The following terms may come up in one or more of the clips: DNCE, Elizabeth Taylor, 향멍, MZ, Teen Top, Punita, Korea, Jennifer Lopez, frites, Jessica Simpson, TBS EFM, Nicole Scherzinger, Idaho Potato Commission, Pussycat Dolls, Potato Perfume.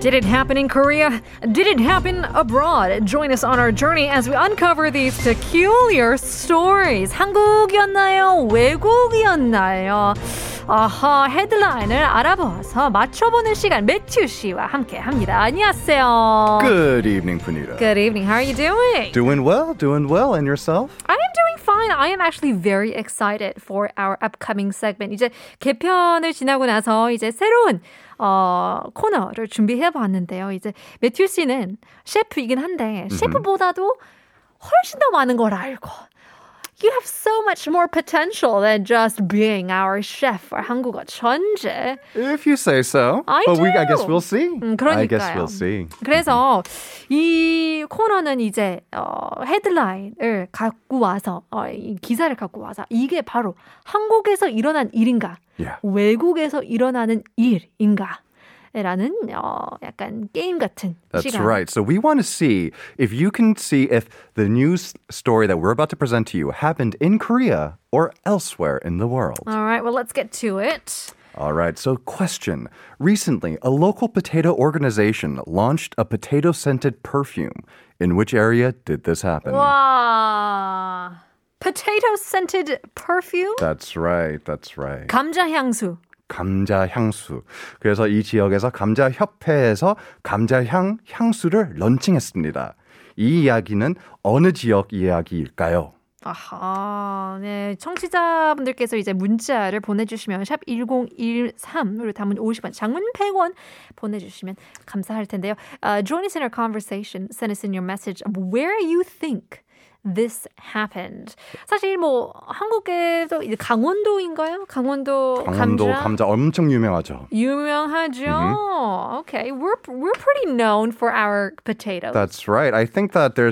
Did it happen in Korea? Did it happen abroad? Join us on our journey as we uncover these peculiar stories. 한국이었나요? 외국이었나요? 아하, 헤드라인을 알아보아서 맞춰보는 시간 매튜 씨와 함께합니다. 안녕하세요. Good evening, Punita. Good evening. How are you doing? Doing well. And yourself? I am doing fine. I am actually very excited for our upcoming segment. 이제 개편을 지나고 나서 이제 새로운 코너를 준비해봤는데요. 이제 매튜 씨는 셰프이긴 한데 셰프보다도 훨씬 더 많은 걸 알고. You have so much more potential than just being our chef or 한국어 천재. If you say so. I guess we'll see. I guess we'll see. 그래서 이 코너는 이제 헤드라인을 갖고 와서 이 기사를 갖고 와서 이게 바로 한국에서 일어난 일인가, yeah. 외국에서 일어나는 일인가. 라는 약간 게임 같은 That's 시간. Right. So we want to see if you can see if the news story that we're about to present to you happened in Korea or elsewhere in the world. All right. Well, let's get to it. All right. So question. Recently, a local potato organization launched a potato-scented perfume. In which area did this happen? Wow. Potato-scented perfume? That's right. 감자 향수. 감자 향수. 그래서 이 지역에서 감자 협회에서 감자향 향수를 런칭했습니다. 이 이야기는 어느 지역 이야기일까요? 아하, 네. 청취자분들께서 이제 문자를 보내주시면 샵 1013으로 담은 50원, 장문 100원 보내주시면 감사할 텐데요. Join us in our conversation. Send us in your message of where you think this happened. 사실 뭐 한국에도 이제 강원도인가요? 강원도 감자 엄청 유명하죠. Mm-hmm. Okay, we're pretty known for our potatoes. That's right. I think that there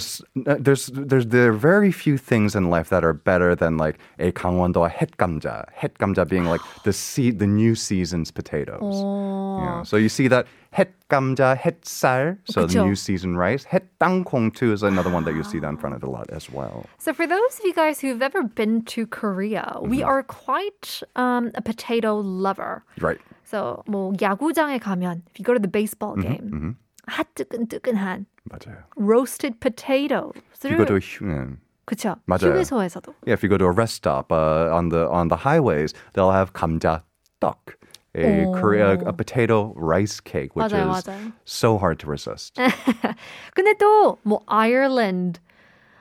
are very few things in life that are better than like a 강원도 햇감자. 햇감자 being like the new season's potatoes. Oh. Yeah. So you see that. 햇감자, 햇쌀, so the new season rice. 햇땅콩 too is another one that you see that in front of a lot as well. So for those of you guys who've ever been to Korea, we are quite a potato lover. Right. So 뭐 야구장에 가면, if you go to the baseball game, 핫뜨끈뜨끈한 맞아요. Roasted potatoes. If you go to a human. 그렇죠. 휴게소에서도. Yeah, if you go to a rest stop on the highways, they'll have 감자 떡. A potato rice cake, which is so hard to resist. 근데 또 뭐 아일랜드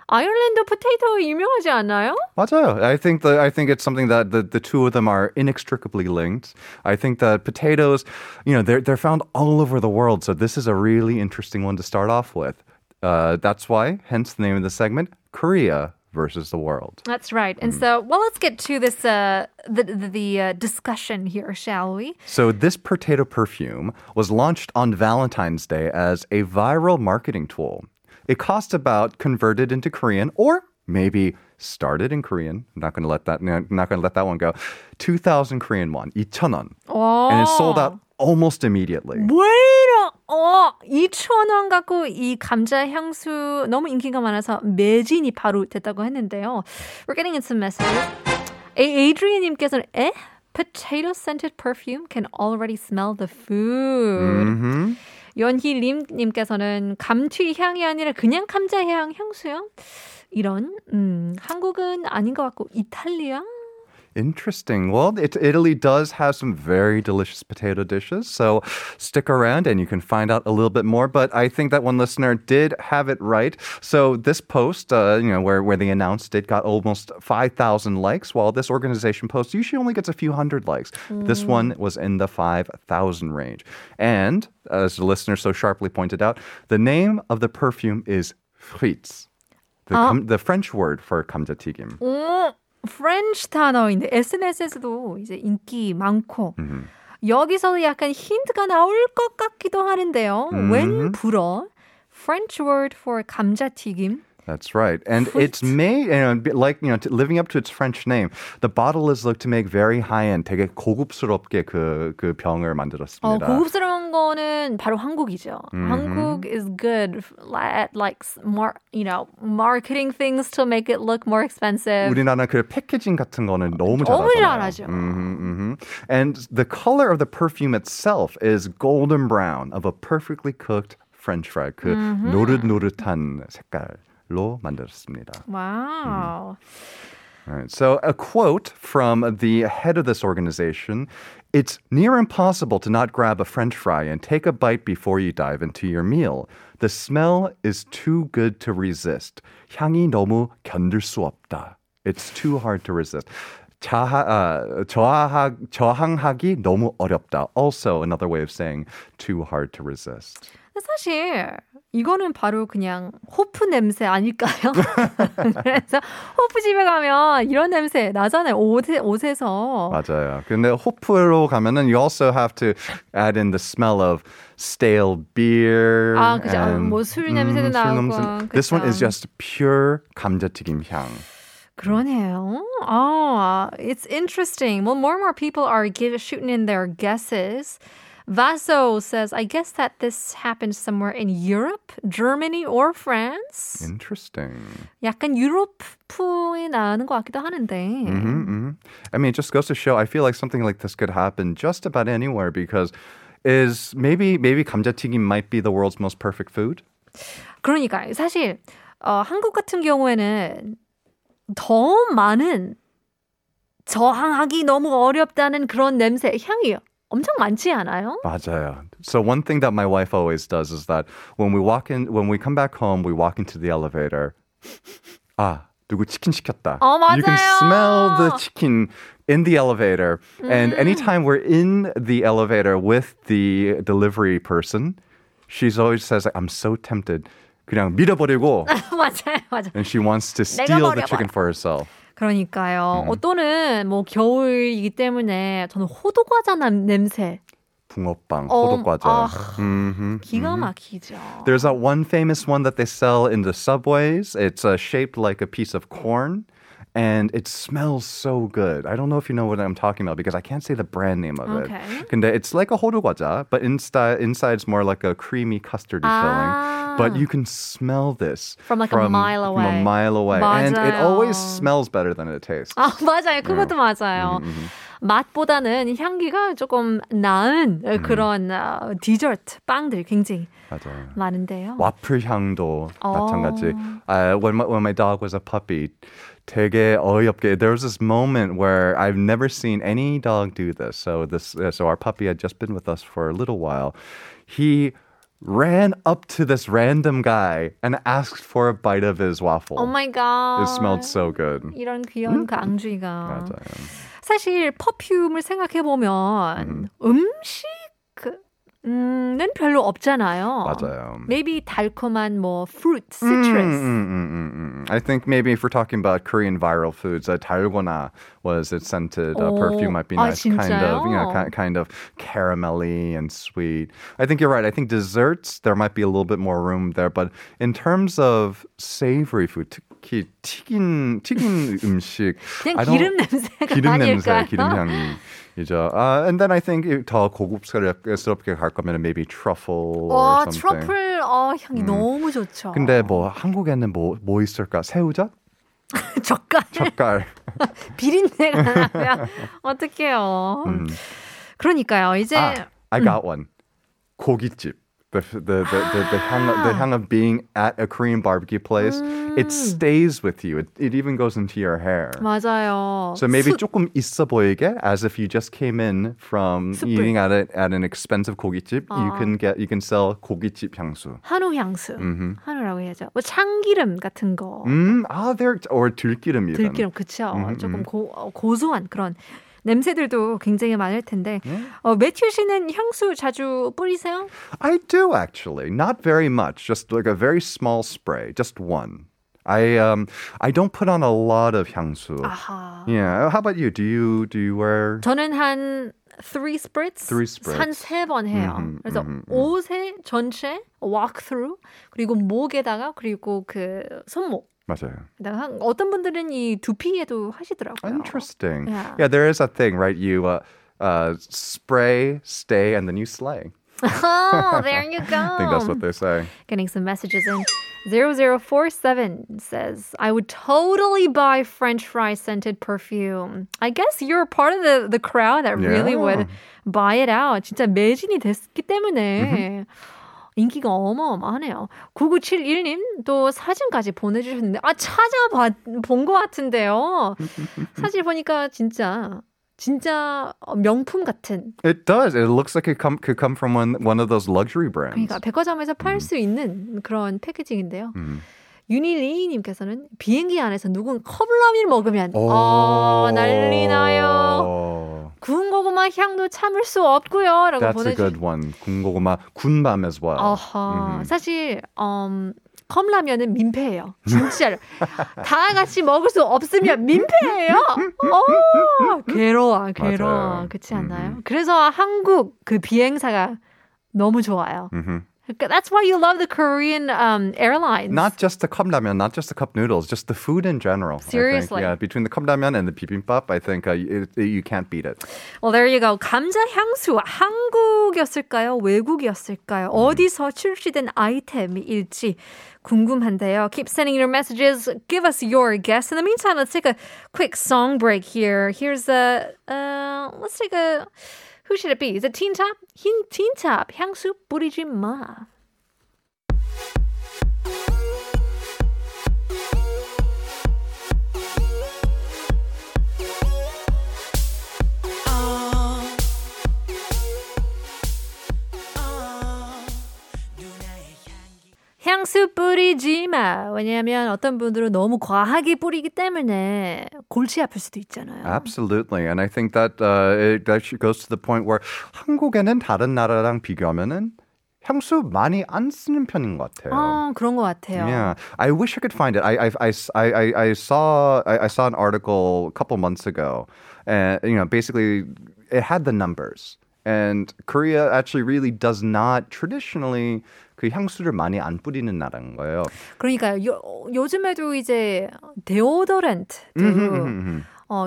포테이토 유명하지 않나요? 맞아요. I think it's something that the two of them are inextricably linked. I think that potatoes, you know, they're found all over the world. So this is a really interesting one to start off with. That's why, hence the name of the segment, Korea versus the world. That's right. And so, well, let's get to this the discussion here, shall we? So this potato perfume was launched on Valentine's Day as a viral marketing tool. It cost about converted into Korean or maybe started in Korean. I'm not going to let that one go. 2,000 Korean won, 2,000 won. Oh. And it sold out almost immediately. 뭐야? 2,000원 갖고 이 감자 향수 너무 인기가 많아서 매진이 바로 됐다고 했는데요. We're getting in some messages. Adrian님께서는 potato-scented perfume can already smell the food. Mm-hmm. 연희님께서는 감튀 향이 아니라 그냥 감자 향 향수요? 이런 한국은 아닌 것 같고 이탈리아? Interesting. Well, Italy does have some very delicious potato dishes, so stick around and you can find out a little bit more. But I think that one listener did have it right. So this post, where they announced it, got almost 5,000 likes, while this organization post usually only gets a few hundred likes. This one was in the 5,000 range. And, as the listener so sharply pointed out, the name of the perfume is frites, the French word for 감자튀김. French 단어인데 SNS에서도 이제 인기 많고 여기서도 약간 힌트가 나올 것 같기도 하는데요. When 불어 French word for 감자튀김 That's right. And it's made, living up to its French name, the bottle is looked to make very high-end, 되게 고급스럽게 그 병을 만들었습니다. 고급스러운 거는 바로 한국이죠. Mm-hmm. 한국 is good at marketing things to make it look more expensive. 우리나라 그 패키징 같은 거는 너무 잘하잖아요. 너무 잘하죠. Mm-hmm. And the color of the perfume itself is golden brown of a perfectly cooked French fry. 그 mm-hmm. 노릇노릇한 색깔. 로 만들었습니다. Wow. Mm-hmm. All right. So a quote from the head of this organization, it's near impossible to not grab a French fry and take a bite before you dive into your meal. The smell is too good to resist. 향이 너무 견딜 수 없다. It's too hard to resist. 저항하기 너무 어렵다. Also another way of saying too hard to resist. 사실 이거는 바로 그냥 호프 냄새 아닐까요? 그래서 호프집에 가면 이런 냄새 나잖아요. 옷에서. 맞아요. 근데 호프로 가면은 you also have to add in the smell of stale beer. 아, 그죠. 뭐 술 냄새도 나오고. This one is just pure 감자튀김 향. 그러네요. Oh, it's interesting. Well, more and more people are shooting in their guesses. Vaso says, I guess that this happened somewhere in Europe, Germany, or France. Interesting. 약간 유럽풍이 나는 것 같기도 하는데. Mm-hmm, mm-hmm. I mean, it just goes to show, I feel like something like this could happen just about anywhere because is maybe 감자튀김 might be the world's most perfect food? 그러니까 사실 한국 같은 경우에는 더 많은 저항하기 너무 어렵다는 그런 냄새, 향이요. 엄청 많지 않아요? 맞아요. So one thing that my wife always does is that when we come back home, we walk into the elevator. 아, 누구 치킨 시켰다. 맞아요. You can smell the chicken in the elevator. And anytime we're in the elevator with the delivery person, she always says, like, I'm so tempted. 그냥 밀어버리고. 맞아요, 맞아요. And she wants to steal the chicken for herself. 그러니까요. 또는 뭐 겨울이기 때문에 저는 호두과자 냄새. 붕어빵, 호두과자. 기가 막히죠. There's that one famous one that they sell in the subways. It's shaped like a piece of corn. And it smells so good. I don't know if you know what I'm talking about because I can't say the brand name of it. 근데 it's like a 호두과자, but inside's more like a creamy custardy filling. But you can smell this from a mile away. From a mile away. 맞아요. And it always smells better than it tastes. 아, 맞아요. 그것도 맞아요. 맛보다는 향기가 조금 나은 그런 디저트, 빵들 굉장히 맞아요. 많은데요. 와플 향도 마찬가지. When my dog was a puppy, 되게 어이없게. There was this moment where I've never seen any dog do this. So our puppy had just been with us for a little while. He ran up to this random guy and asked for a bite of his waffle. Oh my god. It smelled so good. 이런 귀여운 강쥐가. 맞아요. 사실 퍼퓸을 생각해보면 음식은 별로 없잖아요. 맞아요. Maybe 달콤한 뭐 fruit, citrus. I think maybe if we're talking about Korean viral foods, 달고나 was its scented perfume might be nice. Kind of caramelly and sweet. I think you're right. I think desserts, there might be a little bit more room there. But in terms of savory food, 특히 튀긴 음식. 그냥 기름 냄새, 기름 향이. And then I think 더 고급스럽게 갈 거면 maybe truffle or something. 트러플 향이 너무 좋죠. 근데 뭐 한국에는 뭐 있을까? 새우젓? 젓갈. 비린내가 나면 어떡해요. 그러니까요. 이제 I got one. 고깃집. The hang of being at a Korean barbecue place, it stays with you. It even goes into your hair. 맞아요. So maybe 조금 있어 보이게, as if you just came in from eating at an expensive 고깃집, you can sell 고깃집 향수. 한우 향수. 한우라고 해야죠. 뭐 참기름 같은 거. Or 들기름 even. 들기름, 그렇죠. 조금 고소한 그런. 냄새들도 굉장히 많을 텐데 매튜 씨는 향수 자주 뿌리세요? I do actually. Not very much. Just like a very small spray. Just one. I don't put on a lot of 향수. 아하. Yeah. How about you? Do you wear? 저는 한 three spritz, 한 세 번 해요. 그래서 옷에 전체 walk through 그리고 목에다가 그리고 그 손목. 맞아요. 어떤 분들은 이 두피에도 하시더라고요. Interesting. Yeah, yeah, there is a thing, right? You spray, stay, and then you slay. Oh, there you go. I think that's what they say. Getting some messages in. 0047 says, I would totally buy French fry scented perfume. I guess you're part of the crowd that really would buy it out. 진짜 매진이 됐기 때문에. 인기가 어마어마하네요. 9971님 또 사진까지 보내주셨는데 아 찾아본 것 같은데요. 사실 보니까 진짜 명품 같은. It does. It looks like it could come from one of those luxury brands. 그러니까 백화점에서 팔 수 있는 그런 패키징인데요. 유니리님께서는 비행기 안에서 누군 컵라면 먹으면 난리나요. 구운 고구마 향도 참을 수 없고요. 라고 That's a good one. 구운 고구마, 군밤 as well. 사실 컵라면은 민폐예요. 진짜로. 다 같이 먹을 수 없으면 민폐예요. 괴로워. 그렇지 않나요? 그래서 한국 그 비행사가 너무 좋아요. That's why you love the Korean airlines. Not just the 컵라면, not just the cup noodles, just the food in general. Seriously. Yeah, between the 컵라면 and the bibimbap, I think you can't beat it. Well, there you go. 감자 향수, 한국이었을까요? 외국이었을까요? 어디서 출시된 아이템일지 궁금한데요. Keep sending your messages. Give us your guess. In the meantime, let's take a quick song break here. Here's let's take a... Who should it be? Is it Teen Top? Teen Top. 향수 뿌리지 마. 향수 뿌리지 마. 왜냐하면 어떤 분들은 너무 과하게 뿌리기 때문에 골치 아플 수도 있잖아요. Absolutely. And I think that that goes to the point where 한국에는 다른 나라랑 비교하면은 향수 많이 안 쓰는 편인 것 같아요. 그런 것 같아요. Yeah, I wish I could find it. I saw an article a couple months ago, and you know, basically it had the numbers. And Korea actually really does not traditionally 그 향수를 많이 안 뿌리는 나라인 거예요. 그러니까요. 요즘에도 이제 데오더런트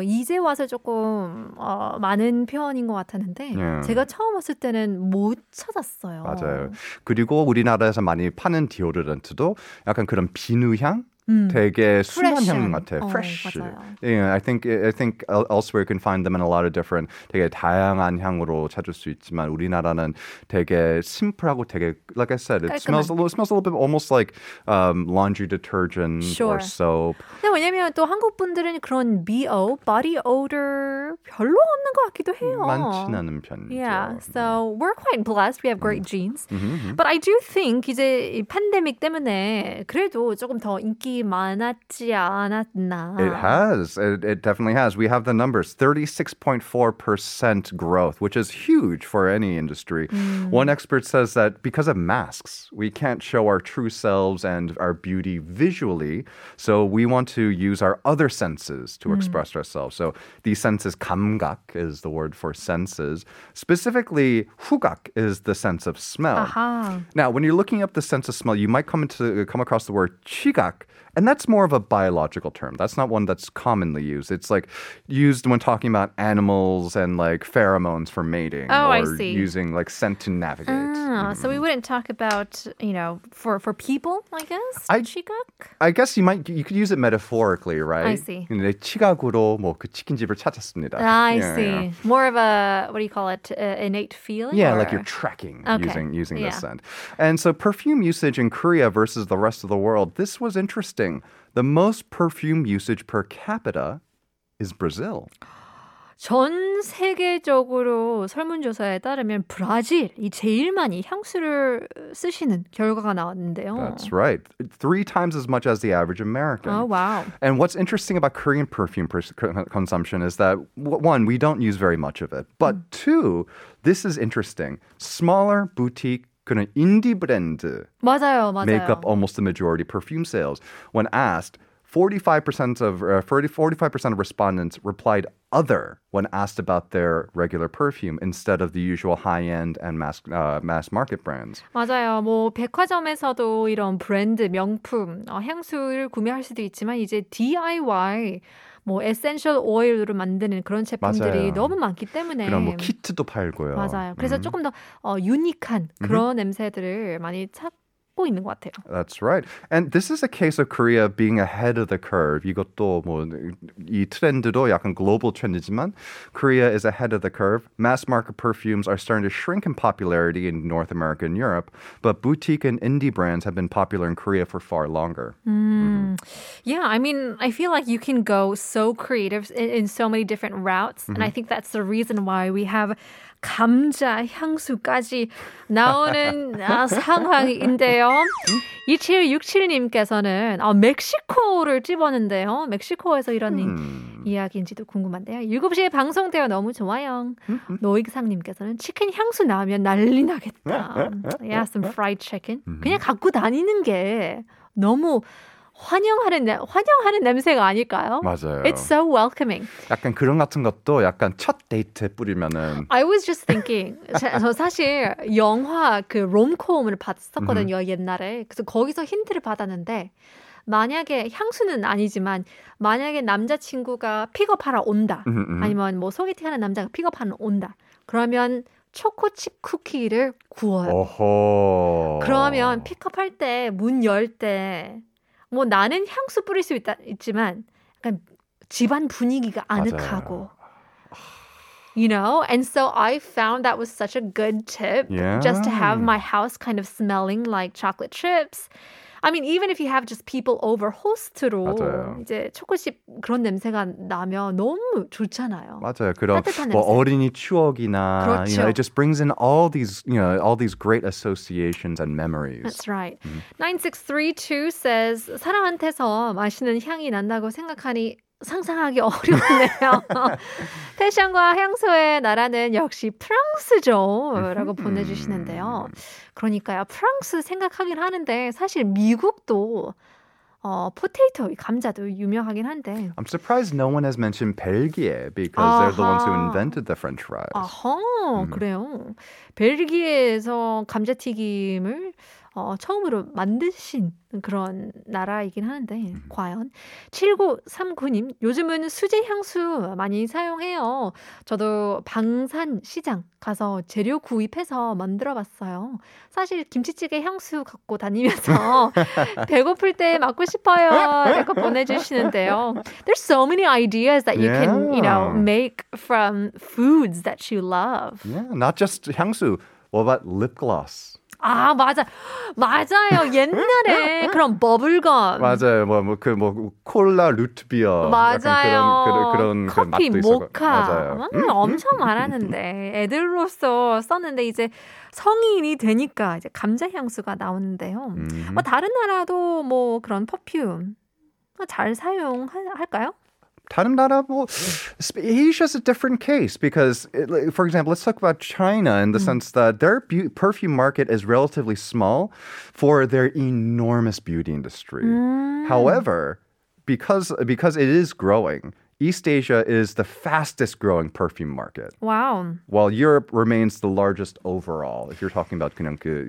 이제 와서 조금 많은 편인 것 같았는데 제가 처음 왔을 때는 못 찾았어요. 맞아요. 그리고 우리나라에서 많이 파는 디오더런트도 약간 그런 비누향? 되게 순한 향 같아요. Fresh. Yeah, I think elsewhere you can find them in a lot of different 되게 다양한 향으로 찾을 수 있지만 우리나라는 되게 simple 되게 like I said it smells a little bit almost like laundry detergent or soap. 근데 왜냐면 또 한국 분들은 그런 BO body odor 별로 없는 것 같기도 해요. 많지는 않은 편이죠. Yeah, so we're quite blessed. We have great genes. But I do think 이제 이 팬데믹 때문에 그래도 조금 더 인기 많았지 않았나. It has. It definitely has. We have the numbers. 36.4% growth, which is huge for any industry. One expert says that because of masks, we can't show our true selves and our beauty visually. So we want to use our other senses to express ourselves. So the senses, 감각 is the word for senses. Specifically, 후각 is the sense of smell. Now, when you're looking up the sense of smell, you might come across the word 취각. And that's more of a biological term. That's not one that's commonly used. It's like used when talking about animals and like pheromones for mating or using like scent to navigate. So we wouldn't talk about, you know, for people, I guess. 취각? I guess you could use it metaphorically, right? I see. 근데 취각으로 뭐 그 치킨집을 찾았습니다. I see. More of a what do you call it? Innate feeling? Yeah, or? Like you're tracking using the scent. And so perfume usage in Korea versus the rest of the world. This was interesting. The most perfume usage per capita is Brazil. 전 세계적으로 설문조사에 따르면 브라질이 제일 많이 향수를 쓰시는 결과가 나왔는데요. That's right. 3 times as much as the average American. Oh, wow. And what's interesting about Korean perfume consumption is that, one, we don't use very much of it. But two, this is interesting. Smaller boutique 그는 인디 브랜드. 맞아요. Make up almost the majority of perfume sales. When asked, 45% of 45% of respondents replied other when asked about their regular perfume instead of the usual high-end and mass market brands. 맞아요. 뭐 백화점에서도 이런 브랜드 명품 향수를 구매할 수도 있지만 이제 DIY 뭐 에센셜 오일로 만드는 그런 제품들이 맞아요. 너무 많기 때문에 그런 뭐 키트도 팔고요. 맞아요. 그래서 조금 더 유니크한 그런 냄새들을 많이 찾고 있는 것 같아요. That's right. And this is a case of Korea being ahead of the curve. 이것도 뭐 이 트렌드도 약간 글로벌 트렌드지만 Korea is ahead of the curve. Mass market perfumes are starting to shrink in popularity in North America and Europe, but boutique and indie brands have been popular in Korea for far longer. Yeah, I mean, I feel like you can go so creative in so many different routes, and I think that's the reason why we have 감자 향수까지 나오는 상황인데요. 2767님께서는 멕시코를 찝었는데요. 멕시코에서 이런 이야기인지도 궁금한데요. 7시에 방송되어 너무 좋아요. 노익상님께서는 치킨 향수 나오면 난리 나겠다. Yeah, some fried chicken. 그냥 갖고 다니는 게 너무 환영하는 냄새가 아닐까요? 맞아요. It's so welcoming. 약간 그런 같은 것도 약간 첫 데이트에 뿌리면은. I was just thinking. 저 사실 영화 그 롬콤을 봤었거든요 옛날에. 그래서 거기서 힌트를 받았는데 만약에 향수는 아니지만 만약에 남자친구가 픽업하러 온다. 아니면 뭐 소개팅하는 남자가 픽업하러 온다. 그러면 초코칩 쿠키를 구워요. 어허. 그러면 픽업할 때 문 열 때. 뭐 나는 향수 뿌릴 수 있지만 약간 집안 분위기가 아늑하고 You know, and so I found that was such a good tip yeah. just to have my house kind of smelling like chocolate chips. I mean, even if you have just people over host로 맞아요. 이제 초코칩 그런 냄새가 나면 너무 좋잖아요. 맞아요. 그런 뭐 어린이 추억이나 그렇죠. You know, it just brings in all these, you know, all these great associations and memories. That's right. 9632 says 사람한테서 맛있는 향이 난다고 생각하니 상상하기 어렵네요. 패션과 향수의 나라는 역시 프랑스죠. 라고 보내주시는데요. 그러니까요. 프랑스 생각하긴 하는데 사실 미국도 포테이토, 감자도 유명하긴 한데. I'm surprised no one has mentioned 벨기에 because they're the ones who invented the French fries. 그래요. 벨기에에서 감자튀김을 처음으로 만드신 그런 나라이긴 하는데 과연 7939님 요즘은 수제 향수 많이 사용해요. 저도 방산 시장 가서 재료 구입해서 만들어봤어요. 사실 김치찌개 향수 갖고 다니면서 배고플 때 맡고 싶어요. 이렇게 보내주시는데요. There's so many ideas that you can, you know, make from foods that you love. Yeah, not just 향수. What about lip gloss? 맞아요. 옛날에 그런 버블검. 맞아요. 콜라, 루트비어. 맞아요. 그런 커피, 모카. 맞아요. 엄청 많았는데 애들로서 썼는데 이제 성인이 되니까 이제 감자 향수가 나오는데요. 뭐 다른 나라도 뭐 그런 퍼퓸 잘 사용할까요? 다른 나라 뭐 Asia's a different case because for example let's talk about China in the sense that their perfume market is relatively small for their enormous beauty industry. However, because it is growing, East Asia is the fastest growing perfume market. Wow. While Europe remains the largest overall if you're talking about 그냥 그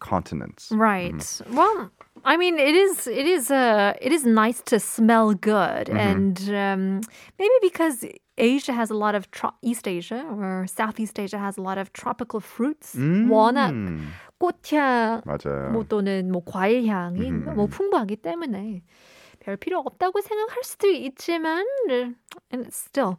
continents. Right. Well, I mean, it is nice to smell good, and maybe because Asia has a lot of East Asia or Southeast Asia has a lot of tropical fruits. 워낙 꽃향, 뭐 또는 뭐 과일향이 뭐 풍부하기 때문에 별 필요 없다고 생각할 수도 있지만, and it's still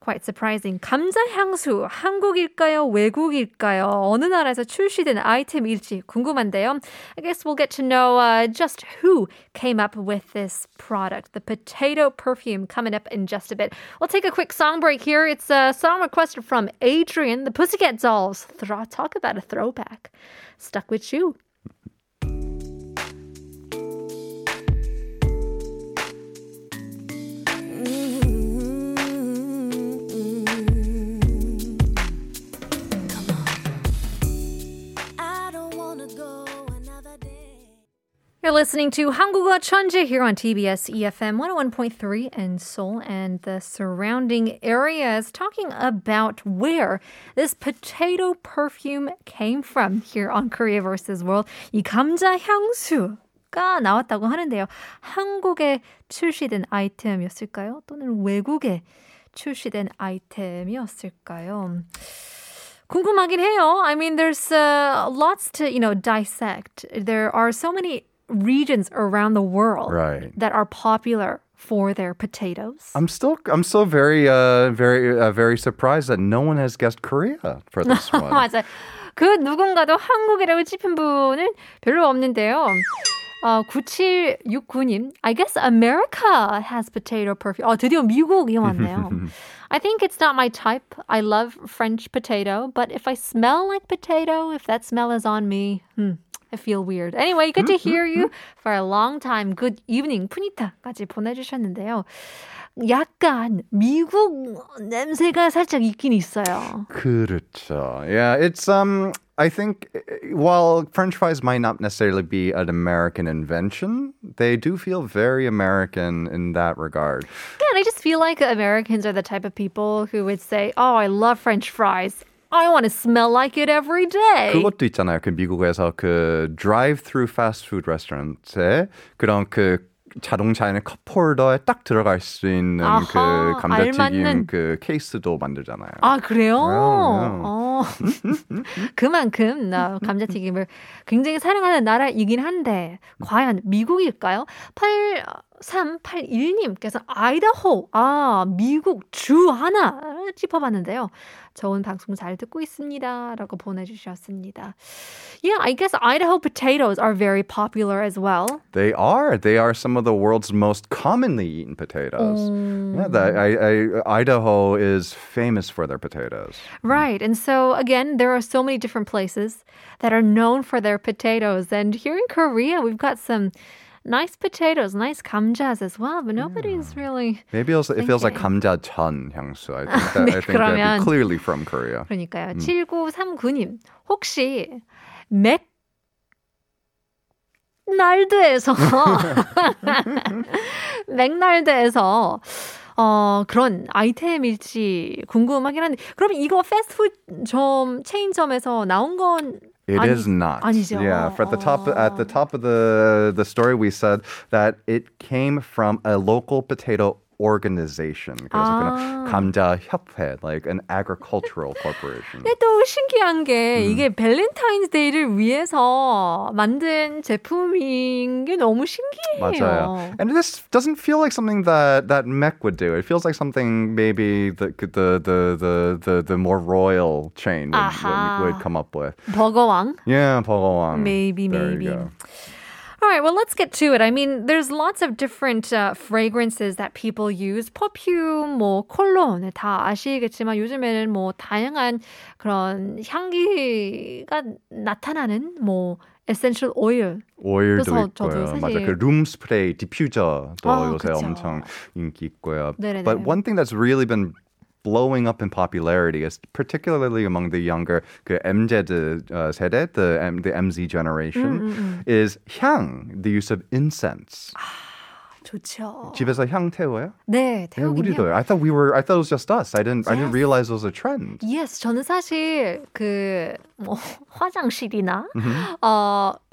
quite surprising. 감자 향수 한국일까요? 외국일까요? 어느 나라에서 출시된 아이템일지 궁금한데요. I guess we'll get to know just who came up with this product, the potato perfume, coming up in just a bit. We'll take a quick song break here. It's a song requested from Adrian, the Pussycat Dolls. Talk about a throwback. Stuck with you. listening to 한국어 천재 here on TBS EFM 101.3 in Seoul and the surrounding areas, talking about where this potato perfume came from here on Korea vs. World. 이 감자 향수가 나왔다고 하는데요. 한국에 출시된 아이템이었을까요? 또는 외국에 출시된 아이템이었을까요? 궁금하긴 해요. I mean, there's lots to, dissect. There are so many regions around the world right. that are popular for their potatoes. I'm still very surprised that no one has guessed Korea for this one. 맞아요. 그 누군가도 한국이라고 짚은 분은 별로 없는데요. 9769님, I guess America has potato perfume. 드디어 미국이 왔네요. I think it's not my type. I love French potato, but if I smell like potato, if that smell is on me, I feel weird. Anyway, good to hear you for a long time. Good evening, 푸니타까지 보내주셨는데요. 약간 미국 냄새가 살짝 있긴 있어요. 그렇죠. Yeah, it's I think while French fries might not necessarily be an American invention, they do feel very American in that regard. Yeah, and I just feel like Americans are the type of people who would say, oh, I love French fries. I want to smell like it every day. 그것도 있잖아요. 그 미국에서 그 drive-through fast food restaurant에 그런 그 자동차 안에 컵홀더에 딱 들어갈 수 있는 아하, 그 감자튀김 알맞는... 그 케이스도 만들잖아요. 아 그래요? 그만큼 감자튀김을 굉장히 사랑하는 나라이긴 한데 과연 미국일까요? 8381님께서 아이다호 미국 주 하나 짚어봤는데요. 좋은 방송 잘 듣고 있습니다. 라고 보내주셨습니다. Yeah, I guess Idaho potatoes are very popular as well. They are. They are some of the world's most commonly eaten potatoes. Yeah, Idaho is famous for their potatoes. Right. And so, again, there are so many different places that are known for their potatoes. And here in Korea, we've got some nice potatoes, nice 감자s as well, but nobody's really. Maybe also it feels like 감자 전 향수. I think that I think that'd be clearly from Korea. 그러니까요. 7939님, 혹시 맥 맥날드에서 그런 아이템일지 궁금하긴 한데, 그럼 이거 패스트푸드점 체인점에서 나온 건? It is not. 아니죠. Yeah, at the top of the story, we said that it came from a local potato organization. 그래서 감자 협회, like an agricultural corporation. 근데 또 신기한 게 이게 밸런타인스데이를 위해서 만든 제품인 게 너무 신기해요. 맞아요. And this doesn't feel like something that Mech would do. It feels like something maybe the more royal chain would come up with. 버거왕? Yeah, 버거왕. Maybe. All right, well, let's get to it. I mean, there's lots of different fragrances that people use. 퍼퓸, 콜론 다 아시겠지만 요즘에는 다양한 그런 향기가 나타나는 essential oil. 오일도 있고요. 맞아, 그 룸 스프레이, 디퓨저도 요새 그쵸. 엄청 인기 있고요. 네네네. But one thing that's really been blowing up in popularity, particularly among the younger MZ 세대, the MZ generation, is 향, the use of incense. 좋죠. 집에서 향 태워요? 네, 태우긴 해요. I thought it was just us. I didn't realize it was a trend. Yes, 저는 사실 화장실이나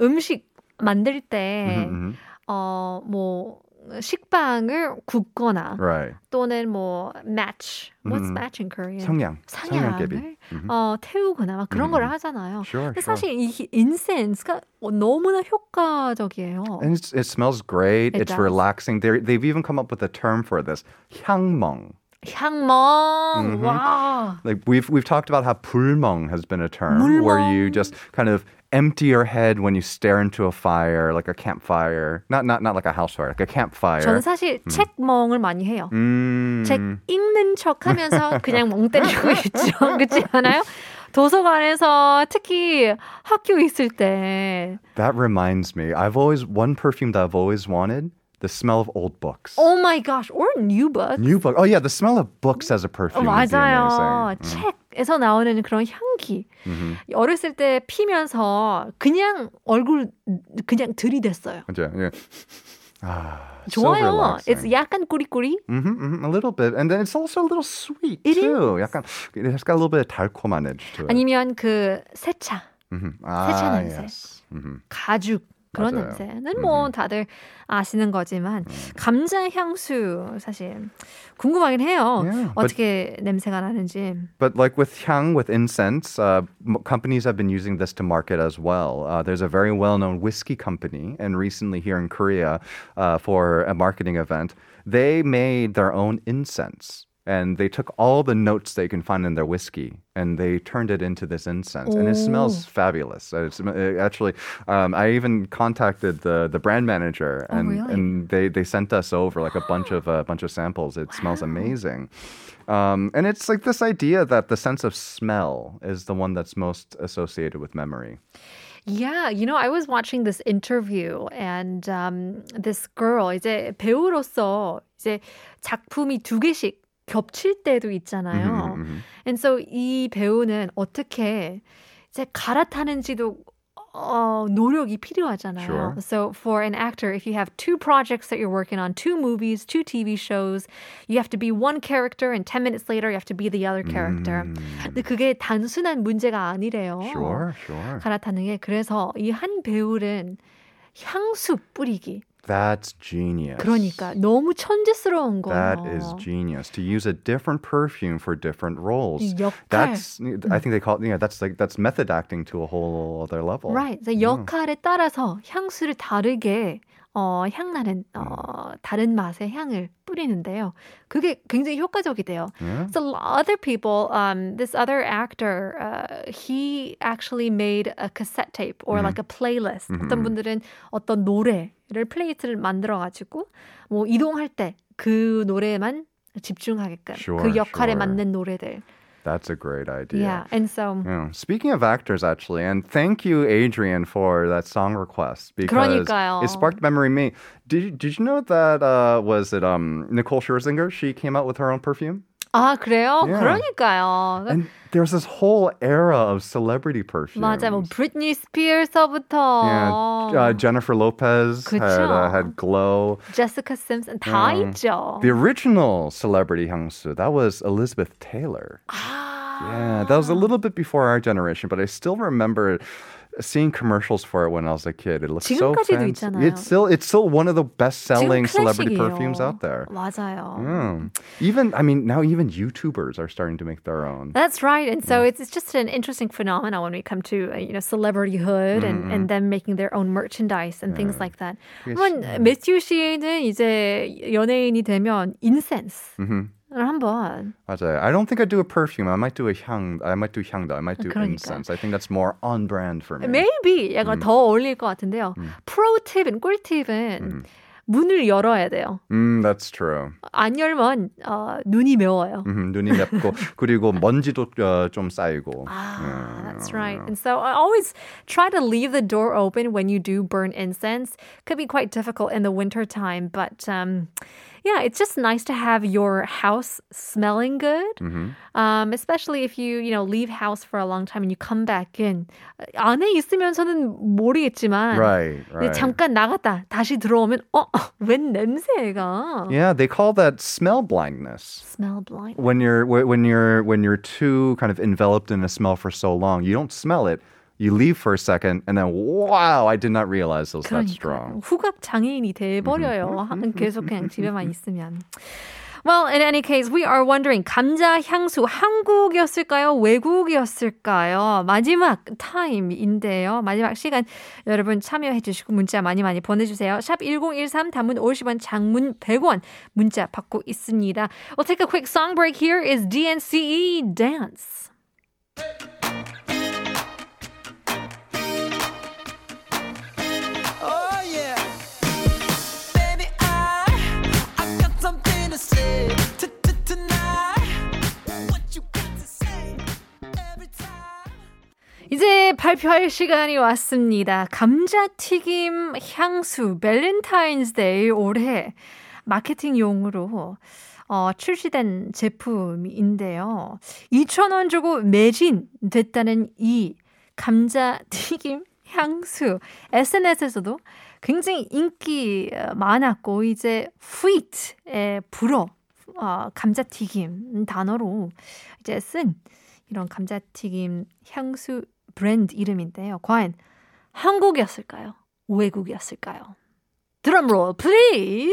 음식 만들 때 식빵을 굽거나 또는 match. What's match in Korean? 상향을 태우거나 막 그런 걸 하잖아요. Sure, 근데 사실 이 인센스가 너무나 효과적이에요. And it smells great. It's relaxing. They've even come up with a term for this. 향멍. 향멍. Wow. Like we've talked about how 불멍 has been a term where you just kind of empty your head when you stare into a fire, like a campfire. Not like a house fire, like a campfire. 저는 사실 책멍을 많이 해요. 책 읽는 척하면서 그냥 멍 때리고 있죠. 그렇지 않아요? 도서관에서 특히 학교 있을 때. That reminds me. One perfume that I've always wanted. The smell of old books. Oh my gosh, or new books. New book. Oh yeah, the smell of books as a perfume. 맞아요. 책에서 나오는 그런 향 향기. 어렸을 때 피면서 그냥 얼굴 그냥 들이댔어요. 맞아요. Yeah. Ah, 좋아요. It's 약간 꾸리꾸리. A little bit. And then it's also a little sweet it too. Is? 약간, it's got a little bit of 달콤한 edge to it. 아니면 그 새차. 아, 새차 냄새. Yes. 가죽. 그런 맞아요. 냄새는 뭐 다들 아시는 거지만 감자 향수 사실 궁금하긴 해요. Yeah, 어떻게 but, 냄새가 나는지. But like with 향, with incense, companies have been using this to market as well. There's a very well-known whiskey company and recently here in Korea for a marketing event, they made their own incense. And they took all the notes they can find in their whiskey and they turned it into this incense. Ooh. And it smells fabulous. Actually, I even contacted the brand manager and, really? And they sent us over like a bunch of samples. It smells amazing. And it's like this idea that the sense of smell is the one that's most associated with memory. Yeah, you know, I was watching this interview and this girl, 이제 배우로서 이제 작품이 두 개씩 겹칠 때도 있잖아요. And so 이 배우는 어떻게 이제 갈아타는지도 노력이 필요하잖아요. Sure. So for an actor, if you have two projects that you're working on, two movies, two TV shows, you have to be one character and 10 minutes later you have to be the other character. 근데 그게 단순한 문제가 아니래요. Sure, sure. 갈아타는 게. 그래서 이 한 배우는 향수 뿌리기. That's genius. 그러니까 너무 천재스러운 거예요. That is genius. To use a different perfume for different roles. 역할. That's I think they call it, you know, that's method acting to a whole other level. Right. So 역할에 따라서 향수를 다르게 향나는 다른 맛의 향을 뿌리는데요. 그게 굉장히 효과적이대요. Yeah. So other people, this other actor, he actually made a cassette tape or like a playlist. 어떤 분들은 어떤 노래를 플레이트를 만들어가지고 뭐 이동할 때 그 노래에만 집중하게끔 그 역할에 맞는 노래들. That's a great idea. Yeah, and so... Yeah. Speaking of actors, actually, and thank you, Adrian, for that song request. Because 그러니까요. It sparked memory in me. Did you know that, Nicole Scherzinger? She came out with her own perfume? 아, 그래요? Yeah. 그러니까요. And there's this whole era of celebrity perfumes. 맞아, 뭐 Britney Spears서부터. Yeah, Jennifer Lopez had Glow. Jessica Simpson, 다 있죠. The original celebrity 향수, that was Elizabeth Taylor. Yeah, that was a little bit before our generation, but I still remember seeing commercials for it when I was a kid. It looks so fancy. It's still one of the best-selling celebrity perfumes out there. 맞아요. Even YouTubers are starting to make their own. That's right. And so it's just an interesting phenomenon when we come to celebrityhood and them making their own merchandise and things like that. 매튜 씨는 이제 연예인이 되면 incense. 한번. 맞아요. I don't think I'd do a perfume. I might do a 향. I might do 향도. I might do incense. I think that's more on brand for me. Maybe. 약간 더 어울릴 것 같은데요. 프로팁은 꿀팁은 문을 열어야 돼요. That's true. 안 열면 눈이 매워요. 눈이 맵고 그리고 먼지도 좀 쌓이고. Ah, that's right. And so I always try to leave the door open when you do burn incense. Could be quite difficult in the winter time, but yeah, it's just nice to have your house smelling good, especially if you leave house for a long time and you come back in. 안에 있으면서는 모르겠지만, right. 잠깐 나갔다 다시 들어오면 웬 냄새가? Yeah, they call that smell blindness. Smell blind. When you're too kind of enveloped in a smell for so long, you don't smell it. You leave for a second, and then, wow, I did not realize it was that strong. 후각 장애인이 돼버려요. 계속 그냥 집에만 있으면. Well, in any case, we are wondering, 감자 향수 한국이었을까요? 외국이었을까요? 마지막 타임인데요. 마지막 시간 여러분 참여해 주시고 문자 많이 보내주세요. 샵 1013 단문 50원, 장문 100원 문자 받고 있습니다. We'll take a quick song break. Here is DNCE Dance. 이제 발표할 시간이 왔습니다. 감자튀김 향수 밸런타인스데이 올해 마케팅용으로 출시된 제품인데요. 2,000원 주고 매진됐다는 이 감자튀김 향수 SNS에서도 굉장히 인기 많았고 이제 wheat의 불어 감자튀김 단어로 이제 쓴 이런 감자튀김 향수 브랜드 이름인데요. 과연 한국이었을까요? 외국이었을까요? 드럼롤 플리즈!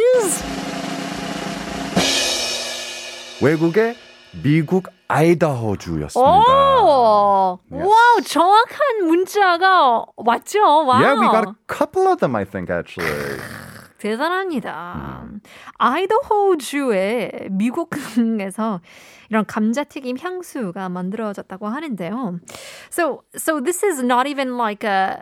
외국의 미국 아이다호주였습니다. 오, yes. 와우, 정확한 문자가 왔죠. 와우. Yeah, we got a couple of them, I think, actually. 대단합니다. 아이다호주의 미국에서 이런 감자튀김 향수가 만들어졌다고 하는데요. So this is not even like a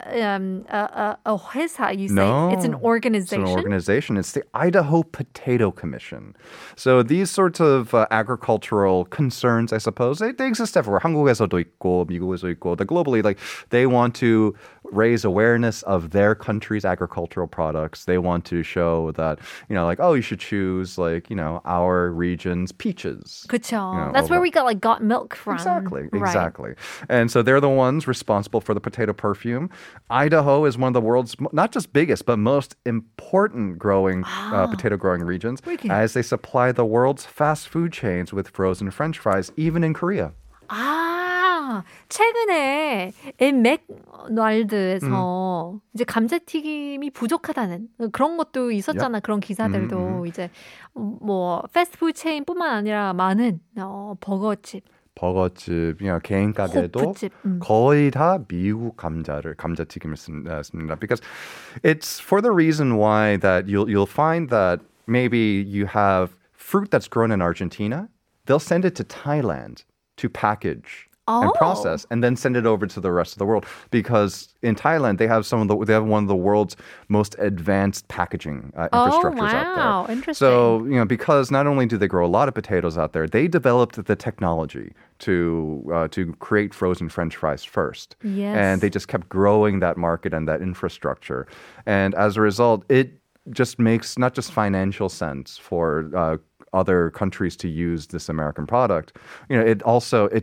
회사, you say. No, it's an organization. It's an organization. It's the Idaho Potato Commission. So these sorts of agricultural concerns, I suppose, they exist everywhere. 한국에서도 있고, 미국에서 있고. Globally, like, they want to raise awareness of their country's agricultural products. They want to show that, you know, like, oh, you should choose, like, you know, our region's peaches. 그렇죠. You know, that's where we got milk from. Exactly. Right. And so they're the ones responsible for the potato perfume. Idaho is one of the world's not just biggest but most important growing potato growing regions as they supply the world's fast food chains with frozen French fries, even in Korea. 최근에 맥날드에서 이제 감자튀김이 부족하다는 그런 것도 있었잖아. 그런 기사들도 이제 뭐 패스트푸드 체인뿐만 아니라 많은 버거집, 그냥 개인 가게도 호프집, 거의 다 미국 감자튀김을 씁니다. Because it's for the reason why that you'll find that maybe you have fruit that's grown in Argentina, they'll send it to Thailand to package. And process and then send it over to the rest of the world because in Thailand they have one of the world's most advanced packaging infrastructures out there. Oh wow, interesting. So, you know, because not only do they grow a lot of potatoes out there, they developed the technology to create frozen French fries first. Yes. And they just kept growing that market and that infrastructure. And as a result, it just makes not just financial sense for other countries to use this American product. You know, it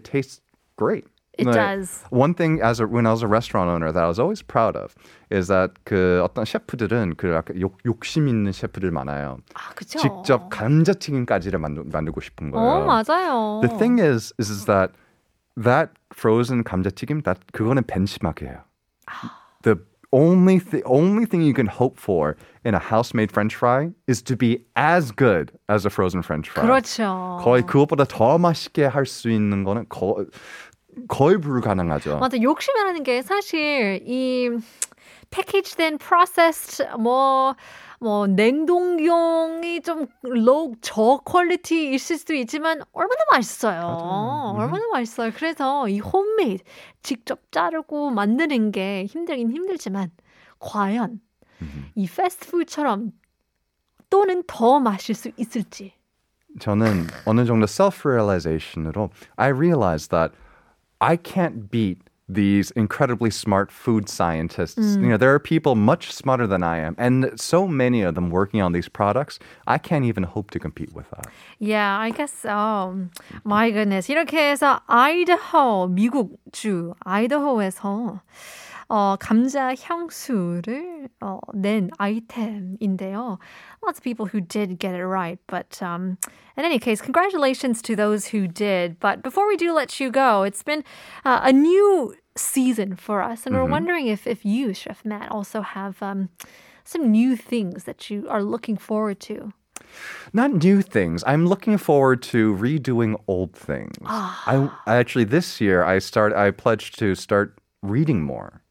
tastes great. It does. One thing when I was a restaurant owner that I was always proud of is that 그 어떤 셰프들은 그 약간 욕심 있는 셰프들 많아요. 그렇죠. 직접 감자튀김까지를 만들고 싶은 거예요. 맞아요. The thing is that frozen 감자튀김 그거는 벤치마크예요. The only thing you can hope for in a house-made French fry is to be as good as a frozen French fry. 그렇죠. 거의 그것보다 더 맛있게 할 수 있는 거는 거의 불가능하죠. 맞아, 욕심이라는 게 사실 이 패키지된 processed 뭐 냉동용이 좀 low 저퀄리티 있을 수도 있지만 얼마나 맛있어요. 얼마나 맛있어요. 그래서 이 홈메이드 직접 자르고 만드는 게 힘들긴 힘들지만 과연 이 패스트푸드처럼 또는 더 맛있을 수 있을지. 저는 어느 정도 self-realization으로 I realized that I can't beat these incredibly smart food scientists. You know, there are people much smarter than I am, and so many of them working on these products. I can't even hope to compete with that. Yeah, I guess so. My goodness. 이렇게 해서 아이다호, 미국주 아이다호에서 감자 향수를 낸 아이템인데요. Lots of people who did get it right, but in any case, congratulations to those who did. But before we do let you go, it's been a new season for us, and we're wondering if you, Chef Matt, also have some new things that you are looking forward to. Not new things. I'm looking forward to redoing old things. I actually this year I pledged to start reading more.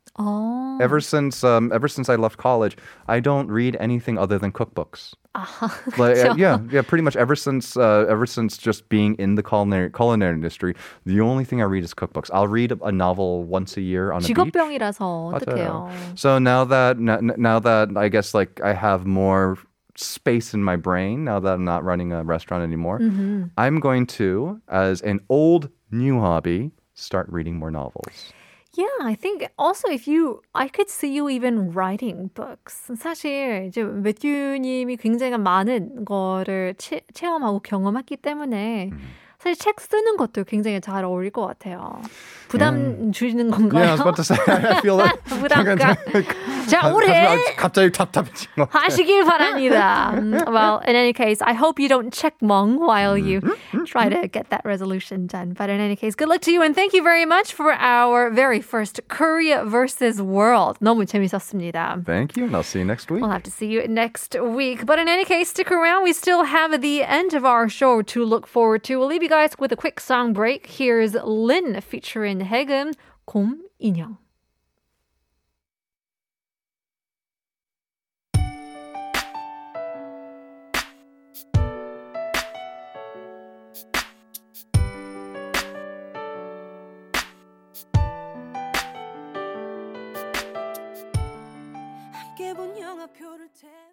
Ever since I left college, I don't read anything other than cookbooks. Pretty much ever since just being in the culinary industry, the only thing I read is cookbooks. I'll read a novel once a year on a 직업병이라서 beach. 어떡해요. So now that I guess like I have more space in my brain, now that I'm not running a restaurant anymore, I'm going to, as an old new hobby, start reading more novels. Yeah, I think also I could see you even writing books. 사실 이제 매튜님이 굉장히 많은 거를 체험하고 경험했기 때문에 사실 책 쓰는 것도 굉장히 잘 어울릴 것 같아요. 부담 줄이는 건가요? Yeah, I was about to say, I feel like 부담감. 자, 올해 갑자기 답답해진 것 같아요. 하시길 바랍니다. Well, in any case, I hope you don't check mong while you try to get that resolution done. But in any case, good luck to you and thank you very much for our very first Korea versus World. 너무 재밌었습니다. Thank you, and I'll see you next week. We'll have to see you next week. But in any case, stick around. We still have the end of our show to look forward to. We'll leave you guys with a quick song break. Here's Lin featuring 해금 곰 인형. 함께 본 영화표를